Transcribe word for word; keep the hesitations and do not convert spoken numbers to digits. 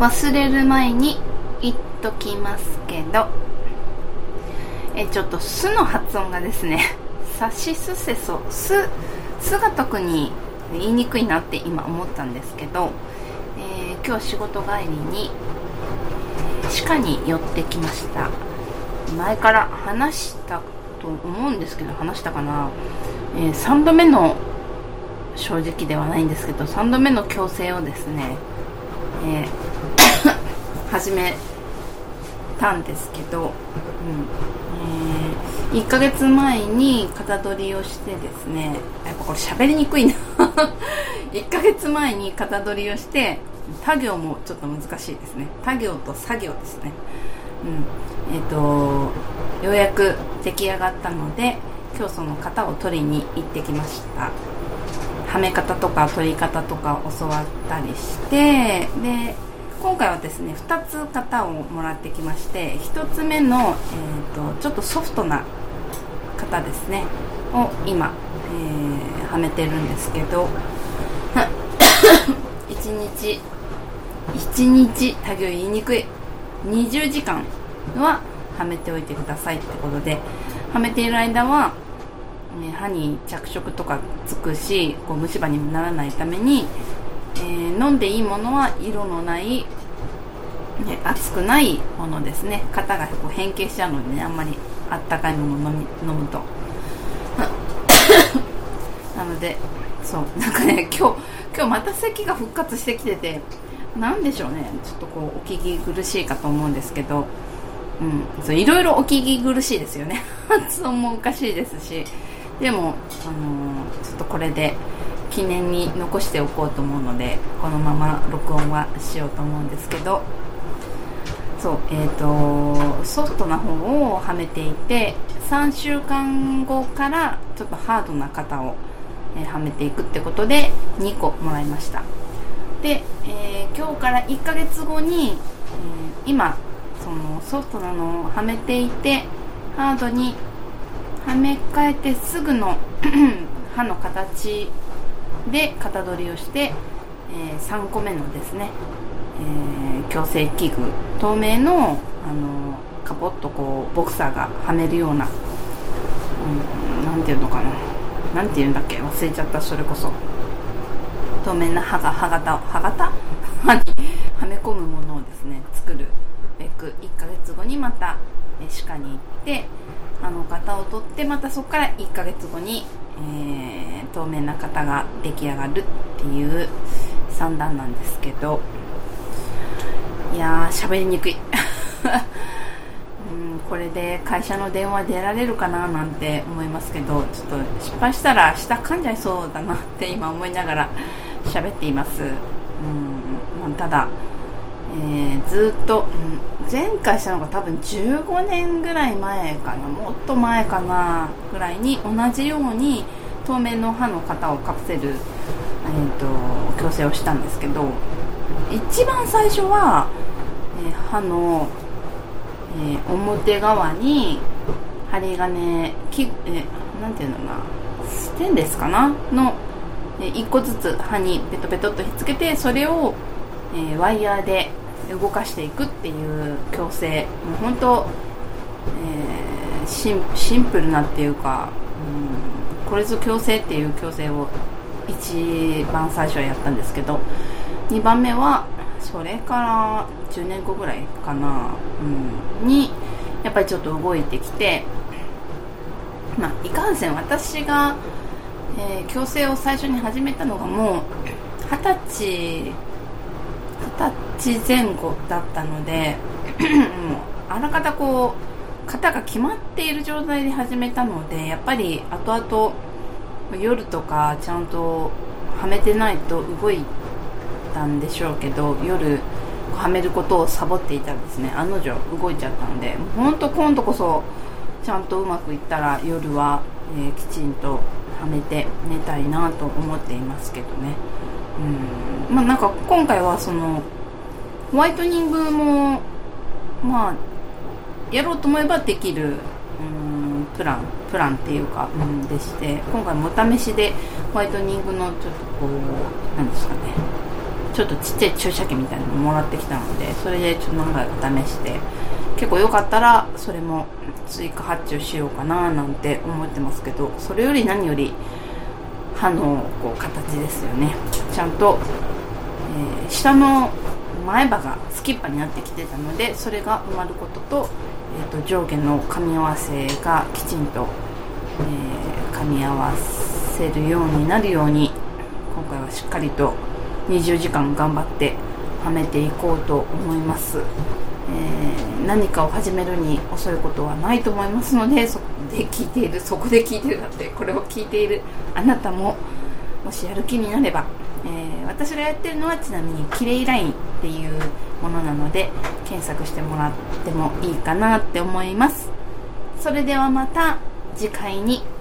忘れる前に言っときますけど、えちょっとすの発音がですね、さしすせそ、す、すが特に言いにくいなって今思ったんですけど、えー、今日仕事帰りに鹿に寄ってきました。前から話したと思うんですけど、話したかな、えー、さんどめの正直ではないんですけどさんどめの矯正をですね、えー、始めたんですけど、うんえー、いっかげつまえに型取りをしてですね、やっぱこれ喋りにくいないっかげつまえに型取りをして、他行もちょっと難しいですね、他行と作業ですね、うんえー、とようやく出来上がったので、今日その型を取りに行ってきました。はめ方とか取り方とか教わったりして、で今回はですねふたつ型をもらってきまして、ひとつめの、えー、とちょっとソフトな型ですねを今、えー、はめてるんですけどいちにちいちにち多行言いにくいにじゅうじかんははめておいてくださいってことで、はめている間は歯に着色とかつくし、こう虫歯にもならないために、えー、飲んでいいものは色のない、ね、熱くないものですね。型がこう変形しちゃうので、ね、あんまりあったかいものを 飲, 飲むとなのでそうなんかね、今日今日また咳が復活してきてて、なんでしょうね、ちょっとこうお聞き苦しいかと思うんですけど、うん、そういろいろお聞き苦しいですよね発音もおかしいですし、でも、あのー、ちょっとこれで記念に残しておこうと思うので、このまま録音はしようと思うんですけど、そう、えーと、ソフトな方をはめていて、さんしゅうかんごからちょっとハードな型を、えー、はめていくってことでにこもらいました。で、えー、今日からいっかげつごに、えー、今そのソフトなのをはめていて、ハードにはめ替えてすぐの歯の形で型取りをして、えー、さんこめのですね、えー、矯正器具、透明の、あのー、カポッとこうボクサーがはめるような、うん、なんていうのかな、なんていうんだっけ、忘れちゃった。それこそ透明な歯が歯型を歯型歯にはめ込むものをですね作るべく、いっかげつごにまた鹿に行ってあの型を取って、またそこからいっかげつごに、えー、透明な型が出来上がるっていう算段なんですけど、いやー喋りにくいうん、これで会社の電話出られるかななんて思いますけど、ちょっと失敗したら舌噛んじゃいそうだなって今思いながら喋っています。うん、まあ、ただ、えー、ずっと、うん前回したのが多分じゅうごねんぐらい前かな、もっと前かなぐらいに、同じように透明の歯の型をかぶせる、えーと、矯正をしたんですけど、一番最初は、えー、歯の、えー、表側に針金、き、えー、なんていうのかな、ステンレスかなの、えー、いっこずつ歯にペトペトっとひっつけて、それを、えー、ワイヤーで動かしていくっていう矯正、もう本当、えー、シン、シンプルなっていうか、うん、これぞ矯正っていう矯正を一番最初はやったんですけど、にばんめはそれからじゅうねんごぐらいかな、うん、にやっぱりちょっと動いてきて、まあいかんせん私が、えー、矯正を最初に始めたのがもうはたちまえごだったのであらかたこう型が決まっている状態で始めたので、やっぱり後々夜とかちゃんとはめてないと動いたんでしょうけど、夜はめることをサボっていたんですね。案の定動いちゃったので、本当今度こそちゃんとうまくいったら夜は、えー、きちんとはめて寝たいなと思っていますけどね。うん、まあ、なんか今回はそのホワイトニングも、まあ、やろうと思えばできる、うん、プラン、プランっていうか、うん、でして、今回もお試しでホワイトニングのちょっとこう、何ですかね、ちょっとちっちゃい注射器みたいなのもらってきたので、それでちょっと何回か試して、結構良かったらそれも追加発注しようかななんて思ってますけど、それより何より歯のこう形ですよね。ちゃんと、えー、下の前歯がスキッパになってきてたので、それが埋まること と,、えー、と上下の噛み合わせがきちんと、えー、噛み合わせるようになるように、今回はしっかりとにじゅうじかん頑張ってはめていこうと思います。えー、何かを始めるに遅いことはないと思いますので、そこで聞いているそこで聞いてるだってこれを聞いているあなたも、もしやる気になれば、えー、私がやってるのはちなみにキレイラインっていうものなので、検索してもらってもいいかなって思います。それではまた次回に。